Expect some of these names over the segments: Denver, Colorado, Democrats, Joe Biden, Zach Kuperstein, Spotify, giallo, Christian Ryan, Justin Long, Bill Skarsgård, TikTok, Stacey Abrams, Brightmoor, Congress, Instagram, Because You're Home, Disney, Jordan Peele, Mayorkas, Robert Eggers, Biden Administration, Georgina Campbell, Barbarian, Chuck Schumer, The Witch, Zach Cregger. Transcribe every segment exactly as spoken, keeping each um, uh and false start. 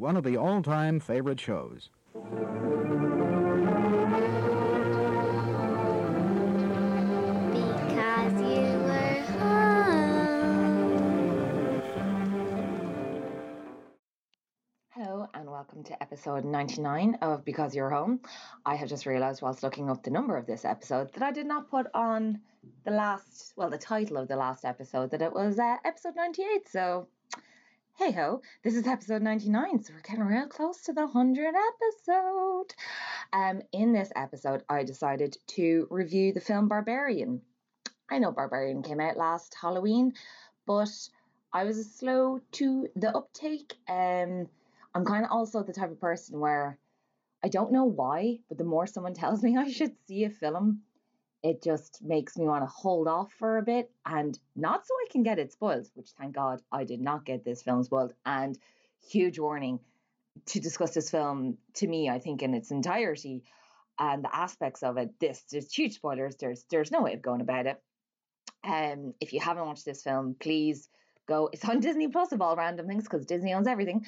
one of the all-time favorite shows. Because you were home. Hello and welcome to episode ninety-nine of Because You're Home. I have just realised whilst looking up the number of this episode that I did not put on the last, well, the title of the last episode, that it was uh, episode ninety-eight, so... Hey ho, this is episode ninety-nine, so we're getting real close to the one hundredth episode. Um, in this episode, I decided to review the film Barbarian. I know Barbarian came out last Halloween, but I was slow to the uptake. Um, I'm kind of also the type of person where I don't know why, but the more someone tells me I should see a film, it just makes me want to hold off for a bit, and not so I can get it spoiled, which thank God I did not get this film spoiled. And huge warning to discuss this film, to me, I think in its entirety and the aspects of it, this there's huge spoilers. There's there's no way of going about it. Um, if you haven't watched this film, please go. It's on Disney Plus of all random things because Disney owns everything.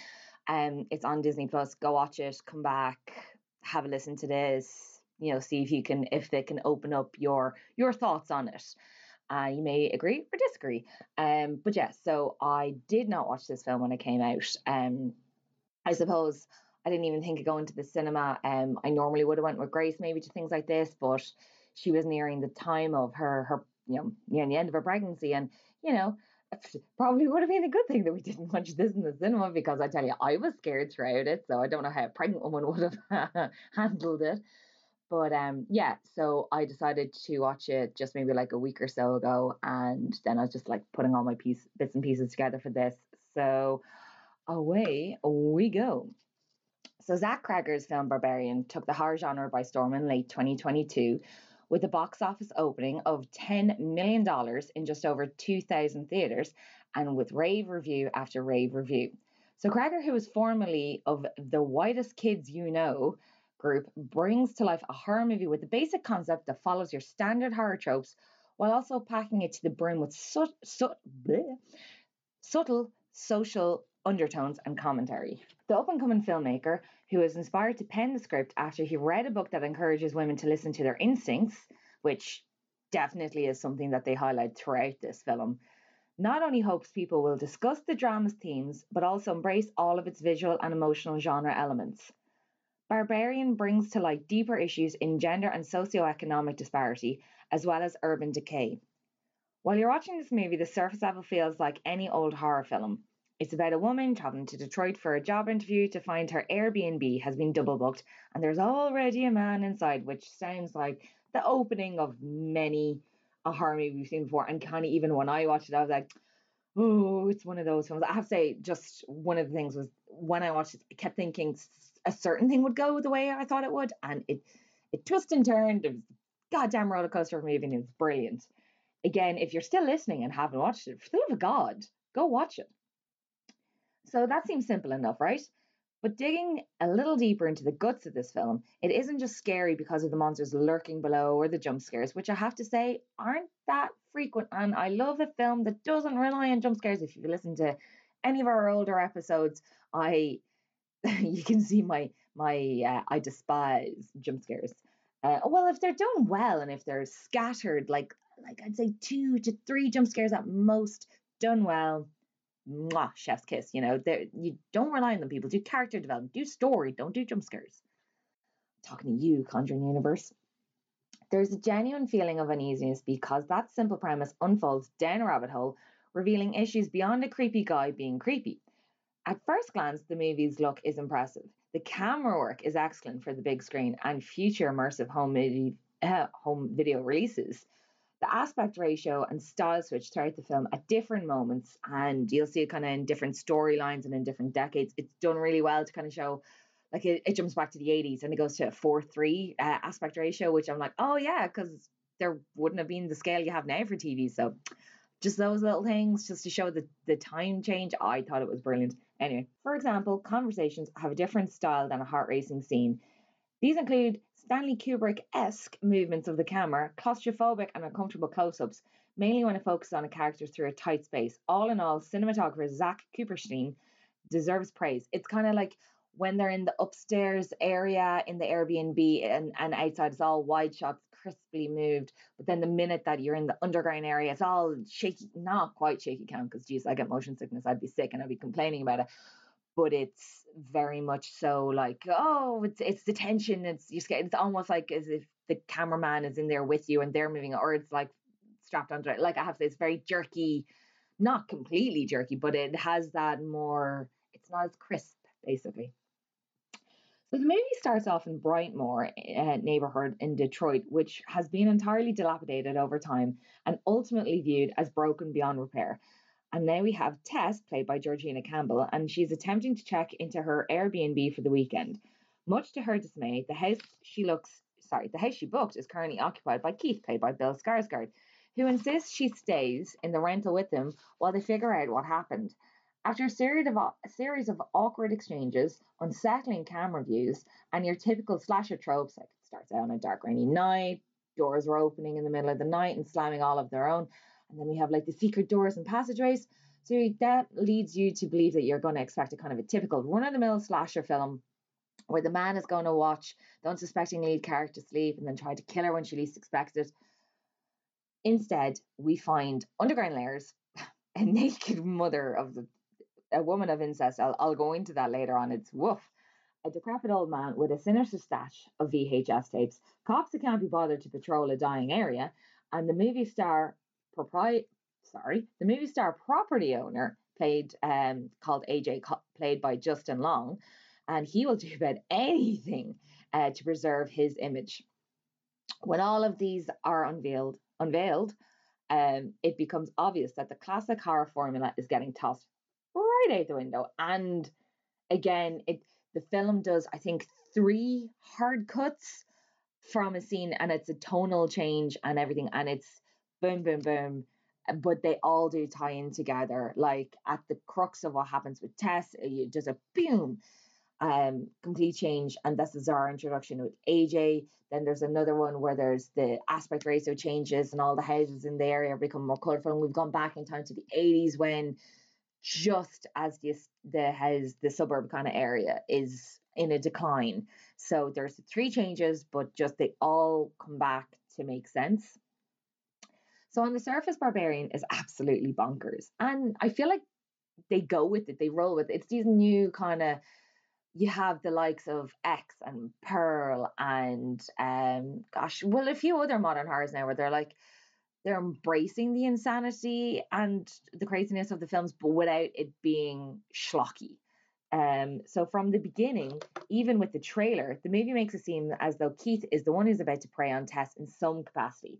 Um, it's on Disney Plus. Go watch it. Come back. Have a listen to this. You know, see if you can, if they can open up your your thoughts on it. Uh, you may agree or disagree. Um, but yeah, so I did not watch this film when it came out. Um, I suppose I didn't even think of going to the cinema. Um, I normally would have went with Grace maybe to things like this, but she was nearing the time of her her you know nearing the end of her pregnancy, and you know probably would have been a good thing that we didn't watch this in the cinema because I tell you I was scared throughout it, so I don't know how a pregnant woman would have handled it. But um, yeah, so I decided to watch it just maybe like a week or so ago. And then I was just like putting all my piece, bits and pieces together for this. So away we go. So Zach Cregger's film Barbarian took the horror genre by storm in late twenty twenty-two with a box office opening of ten million dollars in just over two thousand theatres and with rave review after rave review. So Cregger, who was formerly of the Whitest Kids You Know group, brings to life a horror movie with a basic concept that follows your standard horror tropes while also packing it to the brim with su- su- bleh, subtle social undertones and commentary. The up-and-coming filmmaker, who was inspired to pen the script after he read a book that encourages women to listen to their instincts, which definitely is something that they highlight throughout this film, not only hopes people will discuss the drama's themes, but also embrace all of its visual and emotional genre elements. Barbarian brings to light deeper issues in gender and socioeconomic disparity, as well as urban decay. While you're watching this movie, the surface level feels like any old horror film. It's about a woman traveling to Detroit for a job interview to find her Airbnb has been double booked, and there's already a man inside, which sounds like the opening of many a horror movie we've seen before. And kind of even when I watched it, I was like, oh, it's one of those films. I have to say, just one of the things was when I watched it, I kept thinking a certain thing would go the way I thought it would, and it it twisted and turned. It was a goddamn roller coaster of a movie, and it was brilliant. Again, if you're still listening and haven't watched it, for the love of God, go watch it. So that seems simple enough, right? But digging a little deeper into the guts of this film, it isn't just scary because of the monsters lurking below or the jump scares, which I have to say aren't that frequent. And I love a film that doesn't rely on jump scares. If you listen to any of our older episodes, I you can see my my uh, I despise jump scares. Uh, well, if they're done well and if they're scattered, like like I'd say two to three jump scares at most, done well. Mwah, chef's kiss, you know, you don't rely on them, people. Do character development, do story, don't do jump scares. I'm talking to you, Conjuring Universe. There's a genuine feeling of uneasiness because that simple premise unfolds down a rabbit hole, revealing issues beyond a creepy guy being creepy. At first glance, the movie's look is impressive. The camera work is excellent for the big screen and future immersive home, movie, uh, home video releases. The aspect ratio and style switch throughout the film at different moments, and you'll see it kind of in different storylines and in different decades. It's done really well to kind of show, like it, it jumps back to the eighties and it goes to a four three uh, aspect ratio, which I'm like, oh yeah, because there wouldn't have been the scale you have now for T V. So just those little things just to show the, the time change. Oh, I thought it was brilliant. Anyway, for example, conversations have a different style than a heart-racing scene. These include Stanley Kubrick-esque movements of the camera, claustrophobic and uncomfortable close-ups, mainly when it focuses on a character through a tight space. All in all, cinematographer Zach Kuperstein deserves praise. It's kind of like when they're in the upstairs area in the Airbnb and, and outside, it's all wide shots, crisply moved. But then the minute that you're in the underground area, it's all shaky, not quite shaky cam, because geez, I get motion sickness. I'd be sick and I'd be complaining about it. But it's very much so like, oh, it's it's the tension. It's you're scared. It's almost like as if the cameraman is in there with you and they're moving, or it's like strapped onto it. Like I have to say, it's very jerky, not completely jerky, but it has that more, it's not as crisp, basically. So the movie starts off in Brightmoor uh, neighborhood in Detroit, which has been entirely dilapidated over time and ultimately viewed as broken beyond repair. And now we have Tess, played by Georgina Campbell, and she's attempting to check into her Airbnb for the weekend. Much to her dismay, the house she looks, sorry, the house she booked is currently occupied by Keith, played by Bill Skarsgård, who insists she stays in the rental with them while they figure out what happened. After a series of a series of awkward exchanges, unsettling camera views, and your typical slasher tropes, like it starts out on a dark, rainy night, doors are opening in the middle of the night and slamming all of their own. And then we have like the secret doors and passageways. So that leads you to believe that you're going to expect a kind of a typical run-of-the-mill slasher film where the man is going to watch the unsuspecting lead character sleep and then try to kill her when she least expects it. Instead, we find underground lairs, a naked mother of the, a woman of incest. I'll, I'll go into that later on. It's woof. A decrepit old man with a sinister stash of V H S tapes. Cops that can't be bothered to patrol a dying area. And the movie star... Propri- sorry, the movie star property owner played um called A J, played by Justin Long, and he will do about anything uh, to preserve his image. When all of these are unveiled, unveiled, um, it becomes obvious that the classic horror formula is getting tossed right out the window. And again, it the film does I think three hard cuts from a scene, and it's a tonal change and everything, and it's boom, boom, boom. But they all do tie in together. Like at the crux of what happens with Tess, you just a boom, um, complete change. And this is our introduction with A J. Then there's another one where there's the aspect ratio changes and all the houses in the area become more colorful. And we've gone back in time to the eighties when just as the, the house, the suburb kind of area is in a decline. So there's three changes, but just they all come back to make sense. So on the surface, Barbarian is absolutely bonkers. And I feel like they go with it. They roll with it. It's these new kind of, you have the likes of X and Pearl and, um, gosh, well, a few other modern horrors now where they're like, they're embracing the insanity and the craziness of the films, but without it being schlocky. Um, so from the beginning, even with the trailer, the movie makes it seem as though Keith is the one who's about to prey on Tess in some capacity.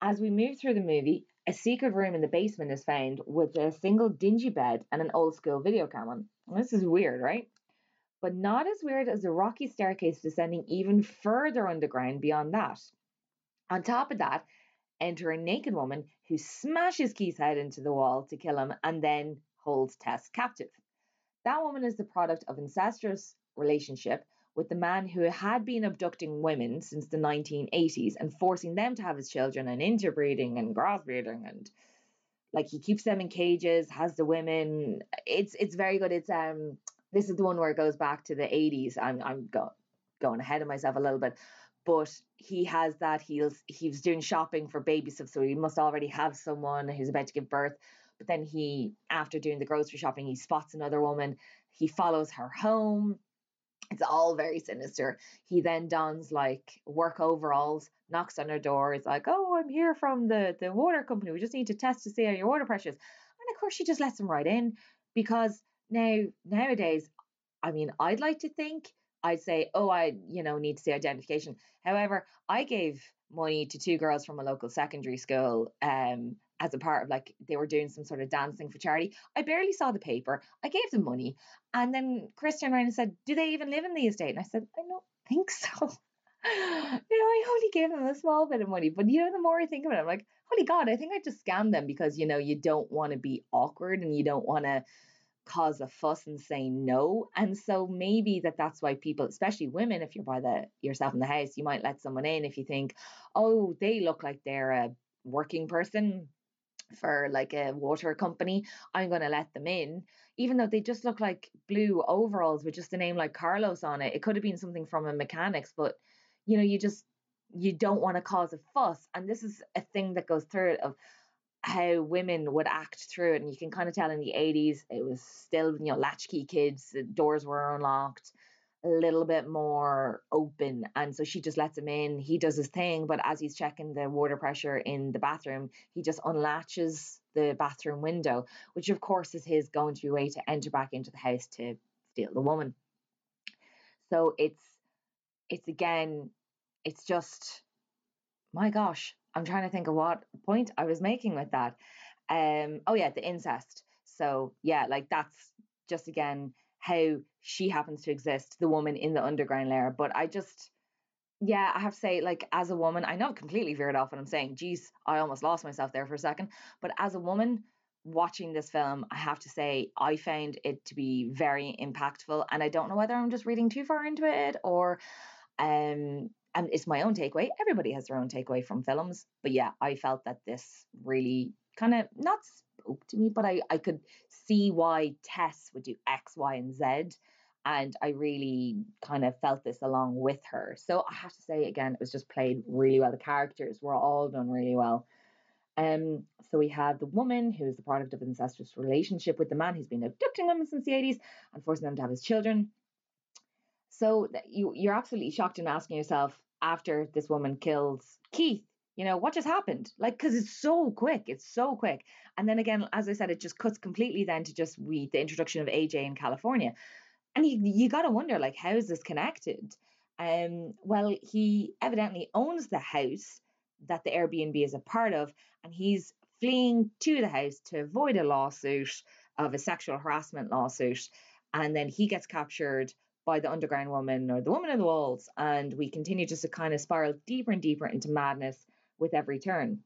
As we move through the movie, a secret room in the basement is found with a single dingy bed and an old-school video camera. This is weird, right? But not as weird as the rocky staircase descending even further underground beyond that. On top of that, enter a naked woman who smashes Keith's head into the wall to kill him and then holds Tess captive. That woman is the product of an incestuous relationship with the man who had been abducting women since the nineteen eighties and forcing them to have his children and interbreeding and crossbreeding, and like he keeps them in cages, has the women. It's it's very good. It's um this is the one where it goes back to the eighties. I'm I'm go, going ahead of myself a little bit, but he has that he's he's doing shopping for baby stuff, so he must already have someone who's about to give birth. But then he, after doing the grocery shopping, he spots another woman. He follows her home. It's all very sinister. He then dons like work overalls, knocks on her door. He's like, oh, I'm here from the, the water company. We just need to test to see how your water pressure is. And of course, she just lets him right in because now nowadays, I mean, I'd like to think I'd say, oh, I, you know, need to see identification. However, I gave money to two girls from a local secondary school um, as a part of like they were doing some sort of dancing for charity. I barely saw the paper. I gave them money. And then Christian Ryan said, do they even live in the estate? And I said, I don't think so. You know, I only gave them a small bit of money. But, you know, the more I think about it, I'm like, holy God, I think I just scammed them because, you know, you don't want to be awkward and you don't want to cause a fuss and say no. And so maybe that that's why people, especially women, if you're by the yourself in the house, you might let someone in if you think, oh, they look like they're a working person for like a water company, I'm going to let them in, even though they just look like blue overalls with just the name like Carlos on it, it could have been something from a mechanics, but you know, you just, you don't want to cause a fuss. And this is a thing that goes through it of how women would act through it. And you can kind of tell in the eighties, it was still, you know, latchkey kids, the doors were unlocked, a little bit more open. And so she just lets him in. He does his thing. But as he's checking the water pressure in the bathroom, he just unlatches the bathroom window, which of course is his going to be way to enter back into the house to steal the woman. So it's, it's again, it's just, my gosh, I'm trying to think of what point I was making with that. Um, oh yeah, the incest. So yeah, like that's just again how she happens to exist, the woman in the underground lair. But I just, yeah, I have to say, like as a woman, I know I've completely veered off what I'm saying. Geez, I almost lost myself there for a second. But as a woman watching this film, I have to say I found it to be very impactful. And I don't know whether I'm just reading too far into it or... um. And it's my own takeaway. Everybody has their own takeaway from films. But yeah, I felt that this really kind of not spoke to me, but I, I could see why Tess would do X, Y, and Z. And I really kind of felt this along with her. So I have to say, again, it was just played really well. The characters were all done really well. Um, so we have the woman who is the product of an incestuous relationship with the man who's been abducting women since the eighties and forcing them to have his children. So you, you're absolutely shocked in asking yourself after this woman kills Keith, you know, what just happened? Like, because it's so quick. It's so quick. And then again, as I said, it just cuts completely then to just we the introduction of A J in California. And you, you got to wonder, like, how is this connected? Um, well, he evidently owns the house that the Airbnb is a part of, and he's fleeing to the house to avoid a lawsuit of a sexual harassment lawsuit. And then he gets captured by the underground woman or the woman in the walls, and we continue just to kind of spiral deeper and deeper into madness with every turn.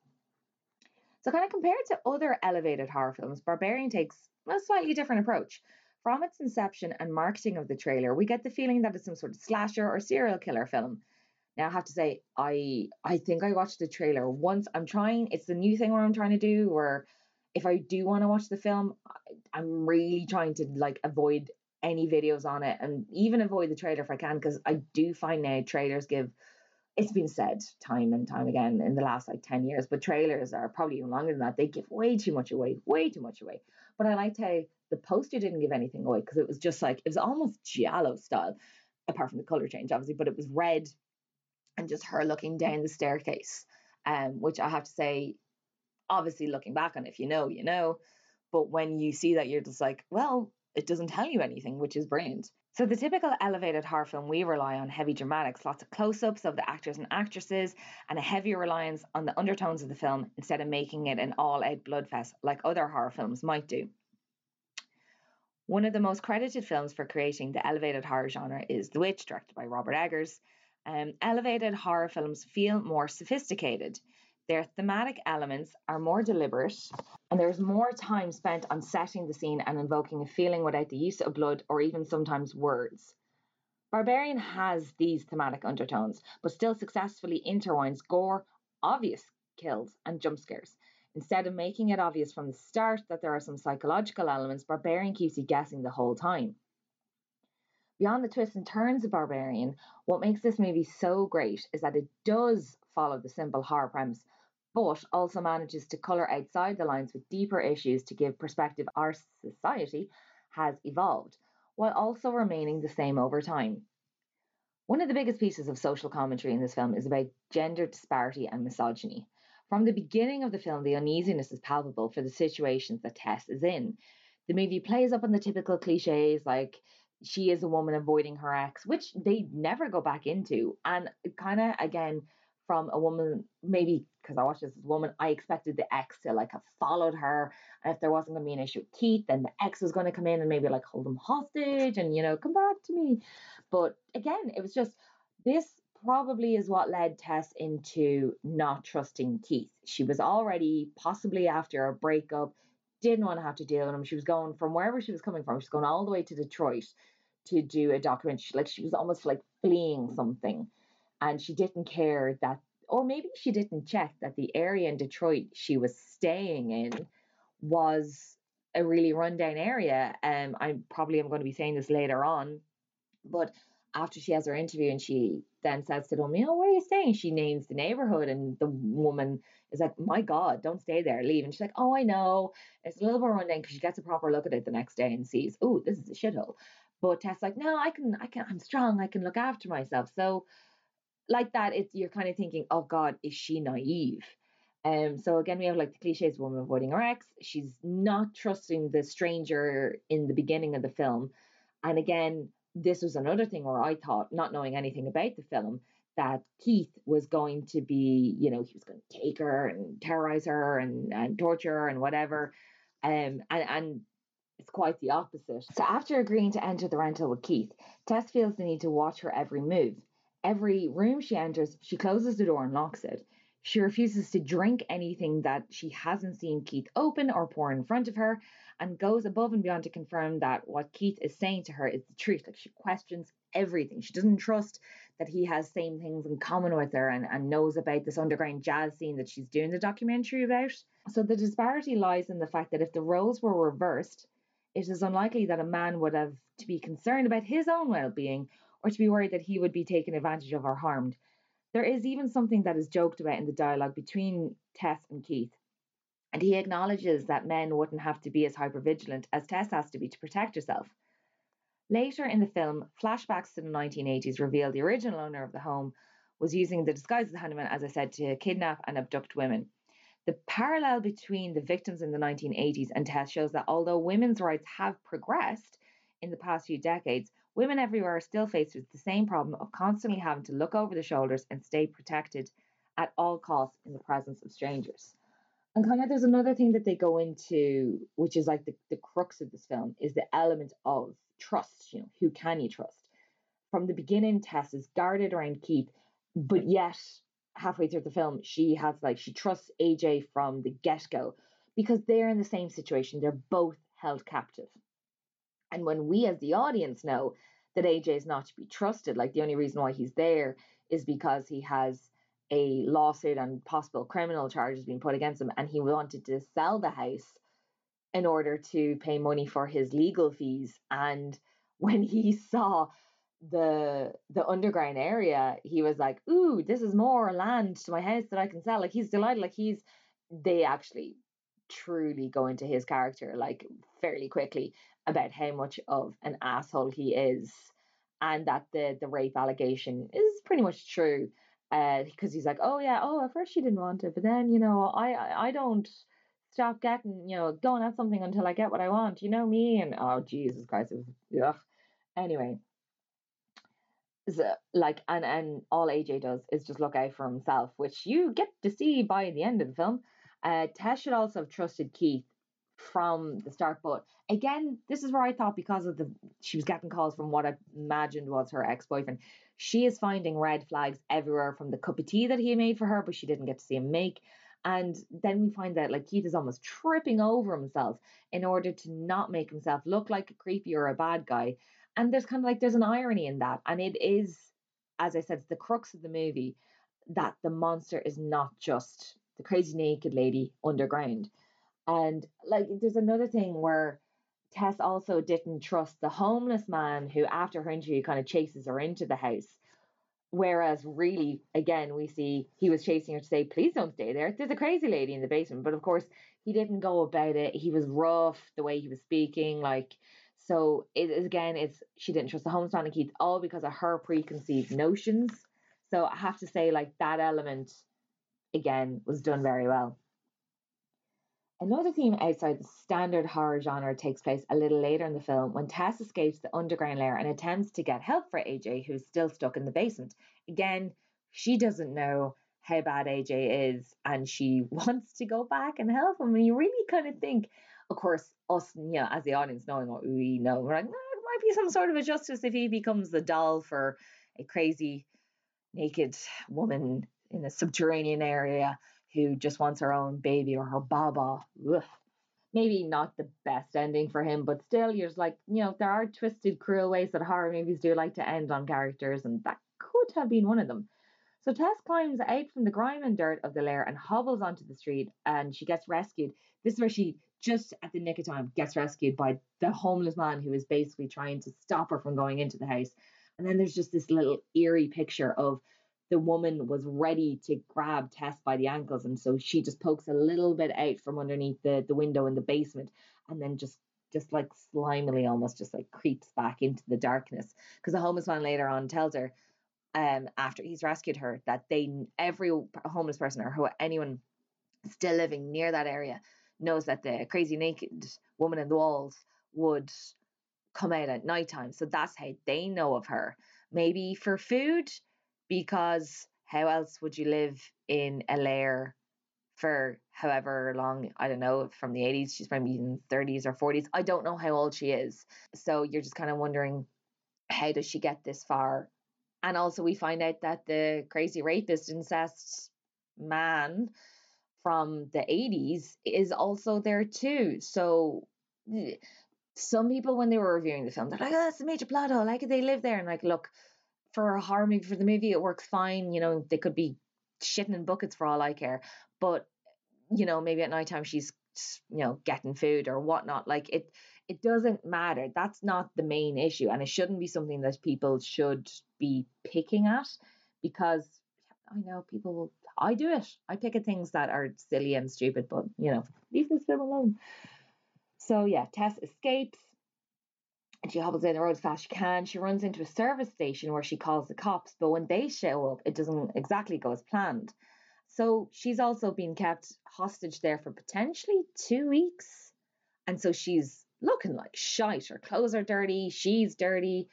So kind of compared to other elevated horror films, Barbarian takes a slightly different approach. From its inception and marketing of the trailer, we get the feeling that it's some sort of slasher or serial killer film. Now I have to say, I I think I watched the trailer once. I'm trying, it's the new thing where I'm trying to do, where if I do want to watch the film, I'm really trying to like avoid any videos on it and even avoid the trailer if I can, because I do find now trailers give, it's been said time and time again in the last like ten years, but trailers are probably even longer than that. They give way too much away, way too much away. But I liked how the poster didn't give anything away, because it was just like, it was almost giallo style, apart from the color change obviously, but it was red and just her looking down the staircase, um, which I have to say, obviously looking back on it, if you know, you know, but when you see that, you're just like, well, it doesn't tell you anything, which is brilliant. So the typical elevated horror film, we rely on heavy dramatics, lots of close-ups of the actors and actresses, and a heavier reliance on the undertones of the film instead of making it an all-out bloodfest like other horror films might do. One of the most credited films for creating the elevated horror genre is The Witch, directed by Robert Eggers. Um, elevated horror films feel more sophisticated. Their thematic elements are more deliberate, and there's more time spent on setting the scene and invoking a feeling without the use of blood or even sometimes words. Barbarian has these thematic undertones, but still successfully intertwines gore, obvious kills, and jump scares. Instead of making it obvious from the start that there are some psychological elements, Barbarian keeps you guessing the whole time. Beyond the twists and turns of Barbarian, what makes this movie so great is that it does follow the simple horror premise, but also manages to colour outside the lines with deeper issues to give perspective our society has evolved, while also remaining the same over time. One of the biggest pieces of social commentary in this film is about gender disparity and misogyny. From the beginning of the film, the uneasiness is palpable for the situations that Tess is in. The movie plays up on the typical cliches like she is a woman avoiding her ex, which they never go back into. And kind of, again, from a woman, maybe because I watched this as a woman, I expected the ex to like have followed her. And if there wasn't going to be an issue with Keith, then the ex was going to come in and maybe like hold him hostage and, you know, come back to me. But again, it was just, this probably is what led Tess into not trusting Keith. She was already possibly after a breakup, didn't want to have to deal with him. She was going from wherever she was coming from. She was going all the way to Detroit to do a documentary. She, like she was almost like fleeing something, and she didn't care that, or maybe she didn't check that the area in Detroit she was staying in was a really rundown area. Um, I probably am going to be saying this later on, but after she has her interview and she then says to them, you know, where are you staying? She names the neighborhood, and the woman is like, my God, don't stay there, leave. And she's like, oh, I know. It's a little bit rundown, because she gets a proper look at it the next day and sees, oh, this is a shithole. But Tess's like, no, I can, I can, I'm strong. I can look after myself. So like that, it's, you're kind of thinking, oh God, is she naive? Um, so again, we have like the cliches, woman avoiding her ex. She's not trusting the stranger in the beginning of the film. And again, this was another thing where I thought, not knowing anything about the film, that Keith was going to be, you know, he was going to take her and terrorize her and, and torture her and whatever. Um, and, and it's quite the opposite. So after agreeing to enter the rental with Keith, Tess feels the need to watch her every move. Every room she enters, she closes the door and locks it. She refuses to drink anything that she hasn't seen Keith open or pour in front of her, and goes above and beyond to confirm that what Keith is saying to her is the truth. Like, she questions everything. She doesn't trust that he has same things in common with her and, and knows about this underground jazz scene that she's doing the documentary about. So the disparity lies in the fact that if the roles were reversed, it is unlikely that a man would have to be concerned about his own well-being or to be worried that he would be taken advantage of or harmed. There is even something that is joked about in the dialogue between Tess and Keith, and he acknowledges that men wouldn't have to be as hypervigilant as Tess has to be to protect herself. Later in the film, flashbacks to the nineteen eighties reveal the original owner of the home was using the disguise of the handyman, as I said, to kidnap and abduct women. The parallel between the victims in the nineteen eighties and Tess shows that although women's rights have progressed in the past few decades, women everywhere are still faced with the same problem of constantly having to look over the shoulders and stay protected at all costs in the presence of strangers. And kind of there's another thing that they go into, which is like the, the crux of this film, is the element of trust. You know, who can you trust? From the beginning, Tess is guarded around Keith, but yet halfway through the film, she has like she trusts A J from the get-go, because they're in the same situation. They're both held captive. And when we as the audience know that A J is not to be trusted, like the only reason why he's there is because he has a lawsuit and possible criminal charges being put against him, and he wanted to sell the house in order to pay money for his legal fees. And when he saw the the underground area, he was like, ooh, this is more land to my house that I can sell. Like, he's delighted. Like, he's, they actually truly go into his character like fairly quickly about how much of an asshole he is, and that the the rape allegation is pretty much true, uh because he's like, oh yeah, oh at first she didn't want it, but then, you know, I, I I don't stop getting, you know, going at something until I get what I want, you know me. And oh Jesus Christ, it was, ugh. Anyway, so, like and and all A J does is just look out for himself, which you get to see by the end of the film. Uh, Tess should also have trusted Keith from the start, but again, this is where I thought, because of the she was getting calls from what I imagined was her ex-boyfriend, she is finding red flags everywhere, from the cup of tea that he made for her but she didn't get to see him make, and then we find that like Keith is almost tripping over himself in order to not make himself look like a creepy or a bad guy. And there's kind of like there's an irony in that, and it is, as I said, it's the crux of the movie, that the monster is not just the crazy naked lady underground. And like there's another thing where Tess also didn't trust the homeless man who, after her interview, kind of chases her into the house, whereas really, again, we see he was chasing her to say, please don't stay there, there's a crazy lady in the basement. But of course he didn't go about it. He was rough the way he was speaking, like, so it is, again, it's she didn't trust the homeless man and Keith, all because of her preconceived notions. So I have to say, like, that element again was done very well. Another theme outside the standard horror genre takes place a little later in the film, when Tess escapes the underground lair and attempts to get help for A J, who's still stuck in the basement. Again, she doesn't know how bad A J is, and she wants to go back and help him. And you really kind of think, of course, us, you know, as the audience, knowing what we know, we're like, no, it might be some sort of a justice if he becomes the doll for a crazy naked woman in a subterranean area who just wants her own baby or her baba. Ugh. Maybe not the best ending for him, but still, you're just like, you know, there are twisted, cruel ways that horror movies do like to end on characters, and that could have been one of them. So Tess climbs out from the grime and dirt of the lair and hobbles onto the street, and she gets rescued. This is where she just at the nick of time, gets rescued by the homeless man who is basically trying to stop her from going into the house. And then there's just this little eerie picture of the woman was ready to grab Tess by the ankles, and so she just pokes a little bit out from underneath the, the window in the basement, and then just just like slimily almost just like creeps back into the darkness. Because the homeless man later on tells her, um, after he's rescued her, that they every homeless person or who, anyone still living near that area knows that the crazy naked woman in the walls would come out at night time. So that's how they know of her. Maybe for food, because how else would you live in a lair for however long? I don't know, from the eighties, she's probably in the thirties or forties. I don't know how old she is. So you're just kind of wondering, how does she get this far? And also we find out that the crazy rapist incest man from the eighties is also there too. So some people, when they were reviewing the film, they're like, oh, that's a major plot hole. How could they live there? And like, look, for a horror movie, for the movie, it works fine. You know, they could be shitting in buckets for all I care. But, you know, maybe at nighttime she's, you know, getting food or whatnot. Like, it it doesn't matter. That's not the main issue. And it shouldn't be something that people should be picking at, because I know people will, I do it. I pick at things that are silly and stupid, but, you know, leave this film alone. So, yeah, Tess escapes. And she hobbles down the road as fast as she can. She runs into a service station where she calls the cops. But when they show up, it doesn't exactly go as planned. So she's also been kept hostage there for potentially two weeks. And so she's looking like shite. Her clothes are dirty. She's dirty.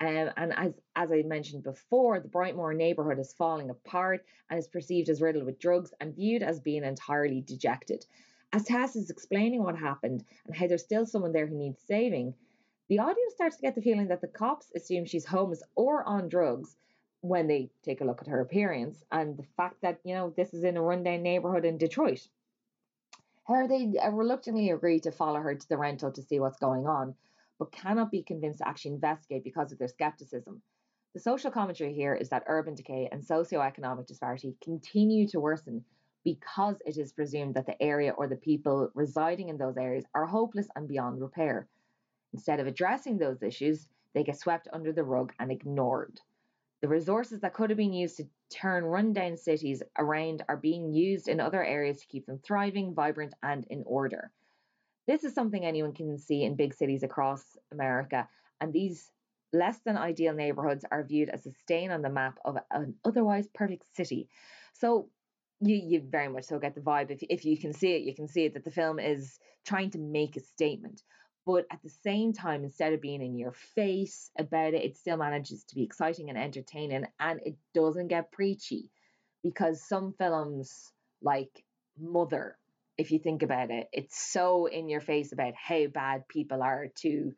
Um, and as as I mentioned before, the Brightmoor neighbourhood is falling apart and is perceived as riddled with drugs and viewed as being entirely dejected. As Tess is explaining what happened and how there's still someone there who needs saving, the audience starts to get the feeling that the cops assume she's homeless or on drugs when they take a look at her appearance and the fact that, you know, this is in a rundown neighborhood in Detroit. However, they reluctantly agree to follow her to the rental to see what's going on, but cannot be convinced to actually investigate because of their skepticism. The social commentary here is that urban decay and socioeconomic disparity continue to worsen because it is presumed that the area or the people residing in those areas are hopeless and beyond repair. Instead of addressing those issues, they get swept under the rug and ignored. The resources that could have been used to turn rundown cities around are being used in other areas to keep them thriving, vibrant, and in order. This is something anyone can see in big cities across America, and these less than ideal neighborhoods are viewed as a stain on the map of an otherwise perfect city. So you, you very much so get the vibe. If, if you can see it, you can see it, that the film is trying to make a statement. But at the same time, instead of being in your face about it, it still manages to be exciting and entertaining, and it doesn't get preachy. Because some films, like Mother, if you think about it, it's so in your face about how bad people are too,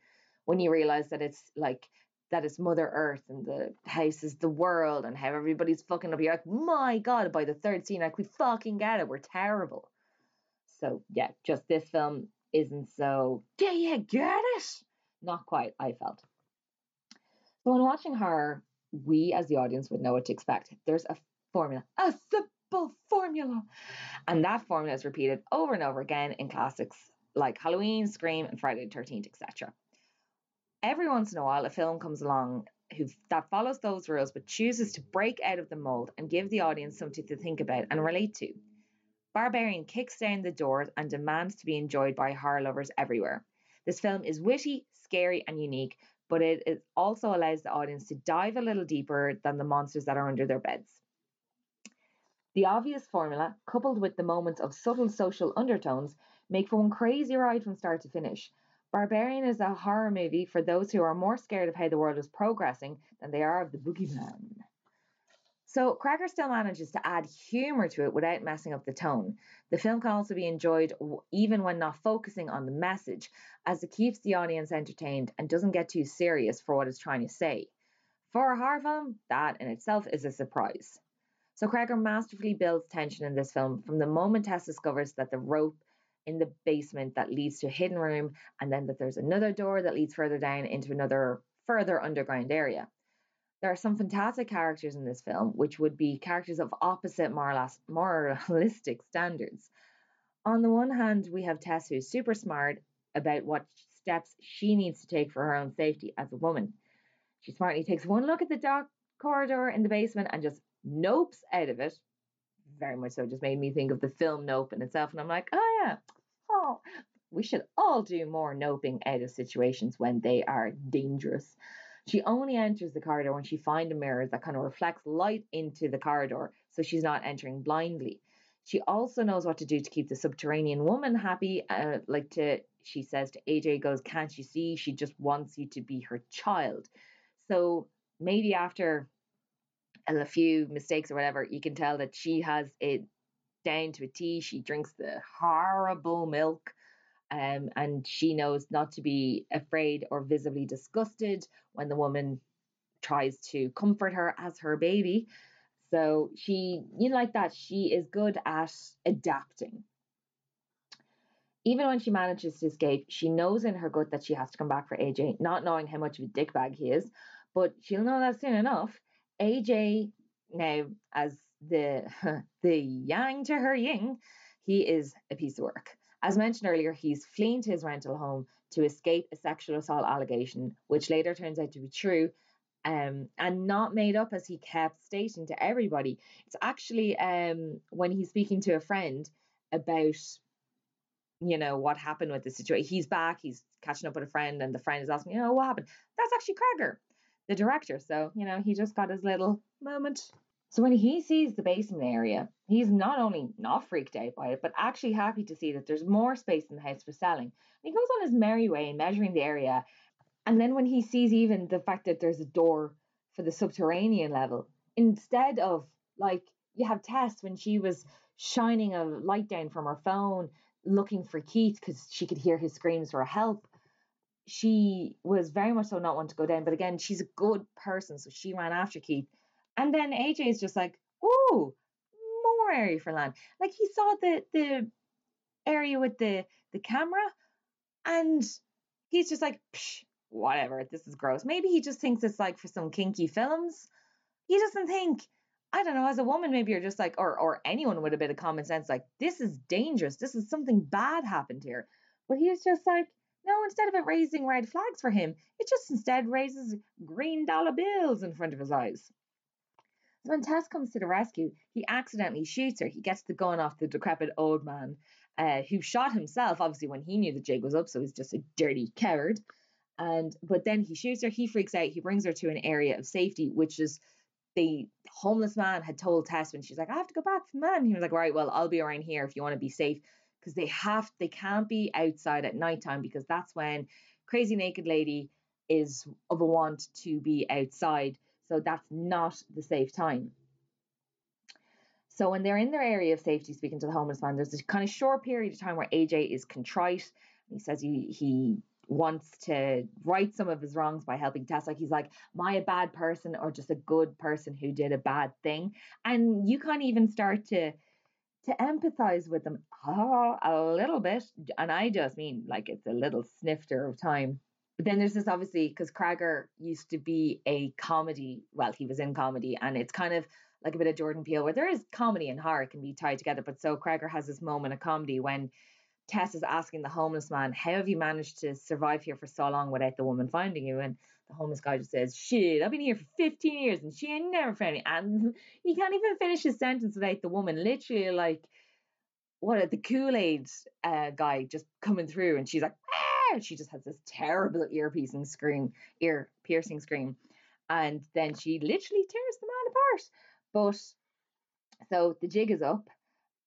when you realise that it's like, that it's Mother Earth and the house is the world and how everybody's fucking up. You're like, my God, by the third scene, like, we fucking get it, we're terrible. So yeah, just this film isn't so, do you get it? Not quite, I felt. So when watching horror, we as the audience would know what to expect. There's a formula, a simple formula. And that formula is repeated over and over again in classics like Halloween, Scream, and Friday the thirteenth, et cetera. Every once in a while, a film comes along who that follows those rules but chooses to break out of the mold and give the audience something to think about and relate to. Barbarian kicks down the doors and demands to be enjoyed by horror lovers everywhere. This film is witty, scary, and unique, but it, it also allows the audience to dive a little deeper than the monsters that are under their beds. The obvious formula, coupled with the moments of subtle social undertones, make for one crazy ride from start to finish. Barbarian is a horror movie for those who are more scared of how the world is progressing than they are of the boogeyman. So Cregger still manages to add humour to it without messing up the tone. The film can also be enjoyed even when not focusing on the message, as it keeps the audience entertained and doesn't get too serious for what it's trying to say. For a horror film, that in itself is a surprise. So Cregger masterfully builds tension in this film from the moment Tess discovers that the rope in the basement that leads to a hidden room, and then that there's another door that leads further down into another further underground area. There are some fantastic characters in this film, which would be characters of opposite moral- moralistic standards. on the one hand, we have Tess, who's super smart about what steps she needs to take for her own safety as a woman. She smartly takes one look at the dark corridor in the basement and just nopes out of it. Very much so, just made me think of the film Nope in itself. And I'm like, oh yeah, oh, we should all do more noping out of situations when they are dangerous. She only enters the corridor when she finds a mirror that kind of reflects light into the corridor, so she's not entering blindly. She also knows what to do to keep the subterranean woman happy. Uh, like to, she says to A J, goes, can't you see? She just wants you to be her child. So maybe after a few mistakes or whatever, you can tell that she has it down to a T. She drinks the horrible milk. Um, and she knows not to be afraid or visibly disgusted when the woman tries to comfort her as her baby. So she, you know, like that, she is good at adapting. Even when she manages to escape, she knows in her gut that she has to come back for A J, not knowing how much of a dickbag he is, but she'll know that soon enough. A J, now as the the yang to her yin, he is a piece of work. As mentioned earlier, he's fleeing to his rental home to escape a sexual assault allegation, which later turns out to be true, um, and not made up, as he kept stating to everybody. It's actually um, when he's speaking to a friend about, you know, what happened with the situation. He's back, he's catching up with a friend, and the friend is asking, you know, what happened? That's actually Cregger, the director. So, you know, he just got his little moment. So when he sees the basement area, he's not only not freaked out by it, but actually happy to see that there's more space in the house for selling. He goes on his merry way measuring the area. And then when he sees even the fact that there's a door for the subterranean level, instead of, like, you have Tess when she was shining a light down from her phone looking for Keith because she could hear his screams for help. She was very much so not one to go down. But again, she's a good person, so she ran after Keith. And then A J is just like, ooh, more area for land. Like, he saw the the area with the, the camera and he's just like, psh, whatever, this is gross. Maybe he just thinks it's like for some kinky films. He doesn't think, I don't know, as a woman, maybe you're just like, or or anyone with a bit of common sense, like, this is dangerous. This is something bad happened here. But he's just like, no, instead of it raising red flags for him, it just instead raises green dollar bills in front of his eyes. When Tess comes to the rescue, he accidentally shoots her. He gets the gun off the decrepit old man uh, who shot himself, obviously, when he knew the jig was up, so he's just a dirty coward. And But then he shoots her. He freaks out. He brings her to an area of safety, which is the homeless man had told Tess when she's like, I have to go back to the man. He was like, right, well, I'll be around here if you want to be safe, because they have they can't be outside at nighttime, because that's when Crazy Naked Lady is of a want to be outside. So that's not the safe time. So when they're in their area of safety, speaking to the homeless man, there's this kind of short period of time where A J is contrite. He says he, he wants to right some of his wrongs by helping Tess. Like, he's like, am I a bad person or just a good person who did a bad thing? And you can't even start to to empathize with them oh, a little bit. And I just mean, like, it's a little snifter of time. But then there's this, obviously, because Cregger used to be a comedy, well, he was in comedy, and it's kind of like a bit of Jordan Peele, where there is comedy and horror can be tied together. But so Cregger has this moment of comedy when Tess is asking the homeless man, how have you managed to survive here for so long without the woman finding you? And the homeless guy just says, shit, I've been here for fifteen years and she ain't never found me. And he can't even finish his sentence without the woman literally, like, what, the Kool-Aid uh, guy just coming through, and she's like, she just has this terrible ear-piercing scream, ear-piercing scream, and then she literally tears the man apart. But so the jig is up,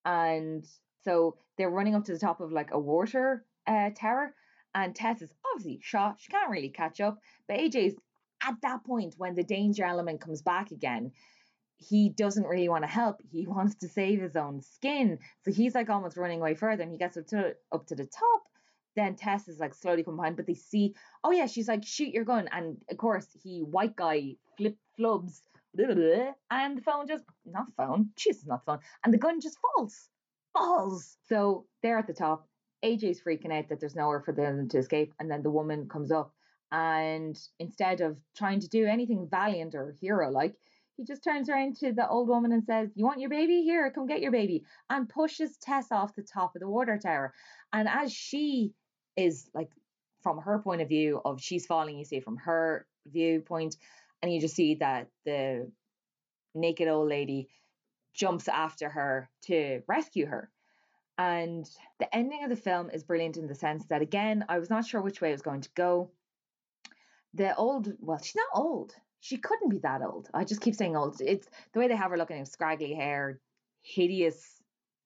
and so they're running up to the top of, like, a water uh, tower, and Tess is obviously shot. She can't really catch up, but A J's at that point when the danger element comes back again. He doesn't really want to help. He wants to save his own skin, so he's like almost running away further, and he gets up to up to the top. Then Tess is, like, slowly coming behind, but they see, oh yeah, she's like, shoot your gun. And of course, he, white guy, flip flubs, blah, blah, blah, and the phone just, not phone, Jesus, not phone, and the gun just falls, falls. So they're at the top. A J's freaking out that there's nowhere for them to escape. And then the woman comes up, and instead of trying to do anything valiant or hero-like, He just turns around to the old woman and says, "You want your baby? Here, come get your baby," and pushes Tess off the top of the water tower. And as she is, like, from her point of view of she's falling, you see from her viewpoint, and you just see that the naked old lady jumps after her to rescue her. And the ending of the film is brilliant in the sense that, again, I was not sure which way it was going to go. The old, well, she's not old. She couldn't be that old. I just keep saying old. It's the way they have her looking, with scraggly hair, hideous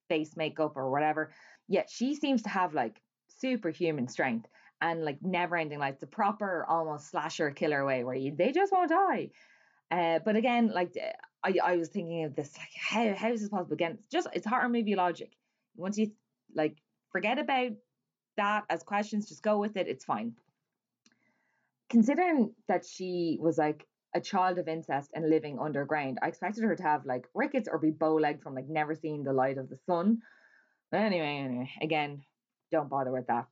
face makeup or whatever. Yet she seems to have, like, superhuman strength and, like, never ending, like, the proper almost slasher killer way where you, they just won't die. Uh, but again, like, I, I was thinking of this, like, how how is this possible? Again, it's just, it's horror movie logic. Once you, like, forget about that as questions, just go with it. It's fine. Considering that she was, like, a child of incest and living underground, I expected her to have, like, rickets or be bow-legged from, like, never seeing the light of the sun. But anyway, anyway, again, don't bother with that.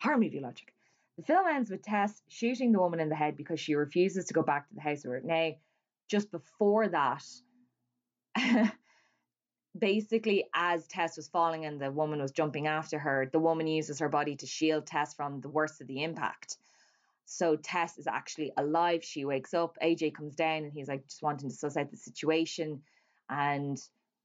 Horror movie logic. The film ends with Tess shooting the woman in the head because she refuses to go back to the house with her. Now, just before that... basically, as Tess was falling and the woman was jumping after her, the woman uses her body to shield Tess from the worst of the impact. So Tess is actually alive. She wakes up. A J comes down and he's like just wanting to suss out the situation. And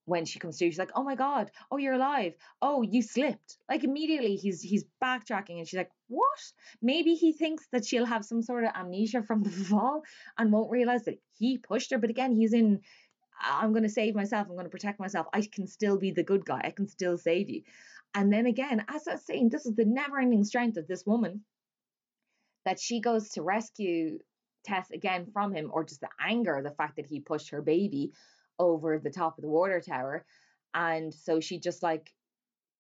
when she comes to, she's like, "Oh my God! Oh, you're alive! Oh, you slipped!" Like immediately, he's he's backtracking, and she's like, "What?" Maybe he thinks that she'll have some sort of amnesia from the fall and won't realize that he pushed her. But again, he's in. I'm going to save myself. I'm going to protect myself. I can still be the good guy. I can still save you. And then again, as I was saying, this is the never-ending strength of this woman, that she goes to rescue Tess again from him, or just the anger, the fact that he pushed her baby over the top of the water tower. And so she just, like,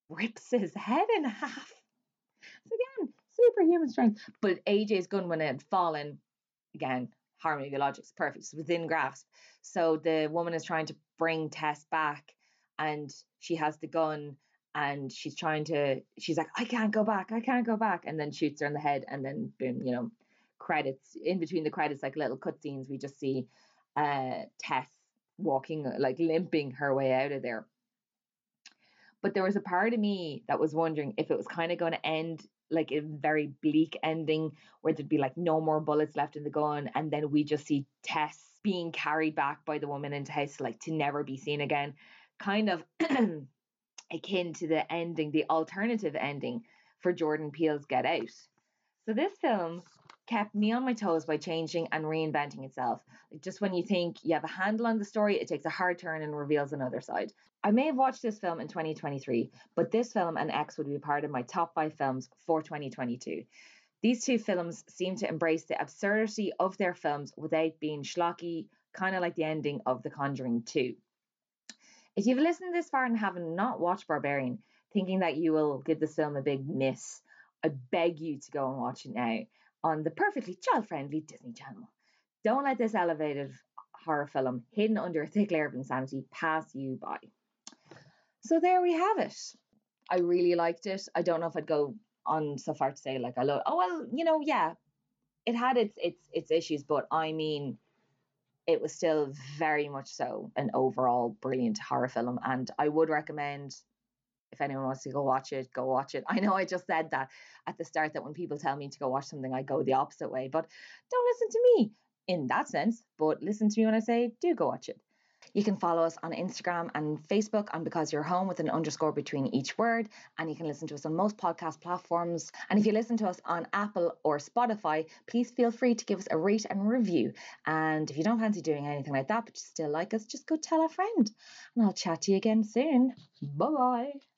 rips his head in half. So again, superhuman strength. But A J's gun, when it had fallen, again, horror movie logic is perfect. It's within grasp. So the woman is trying to bring Tess back, and she has the gun, and she's trying to, she's like, I can't go back. I can't go back. And then shoots her in the head, and then boom, you know, credits. In between the credits, like little cutscenes, we just see uh, Tess walking, like limping her way out of there. But there was a part of me that was wondering if it was kind of going to end like a very bleak ending where there'd be like no more bullets left in the gun, and then we just see Tess being carried back by the woman into house, like to never be seen again, kind of akin to the ending, the alternative ending for Jordan Peele's Get Out. So this film kept me on my toes by changing and reinventing itself. Just when you think you have a handle on the story, it takes a hard turn and reveals another side. I may have watched this film in twenty twenty-three, but this film and X would be part of my top five films for twenty twenty-two. These two films seem to embrace the absurdity of their films without being schlocky, kind of like the ending of The Conjuring two. If you've listened this far and have not watched Barbarian, thinking that you will give this film a big miss, I beg you to go and watch it now on the perfectly child-friendly Disney Channel. Don't let this elevated horror film, hidden under a thick layer of insanity, pass you by. So there we have it. I really liked it. I don't know if I'd go on so far to say, like, I love it. Oh, well, you know, yeah, it had its its its issues, but I mean, it was still very much so an overall brilliant horror film, and I would recommend... if anyone wants to go watch it, go watch it. I know I just said that at the start, that when people tell me to go watch something, I go the opposite way. But don't listen to me in that sense. But listen to me when I say do go watch it. You can follow us on Instagram and Facebook on Because You're Home with an underscore between each word. And you can listen to us on most podcast platforms. And if you listen to us on Apple or Spotify, please feel free to give us a rate and review. And if you don't fancy doing anything like that, but you still like us, just go tell a friend. And I'll chat to you again soon. Bye-bye.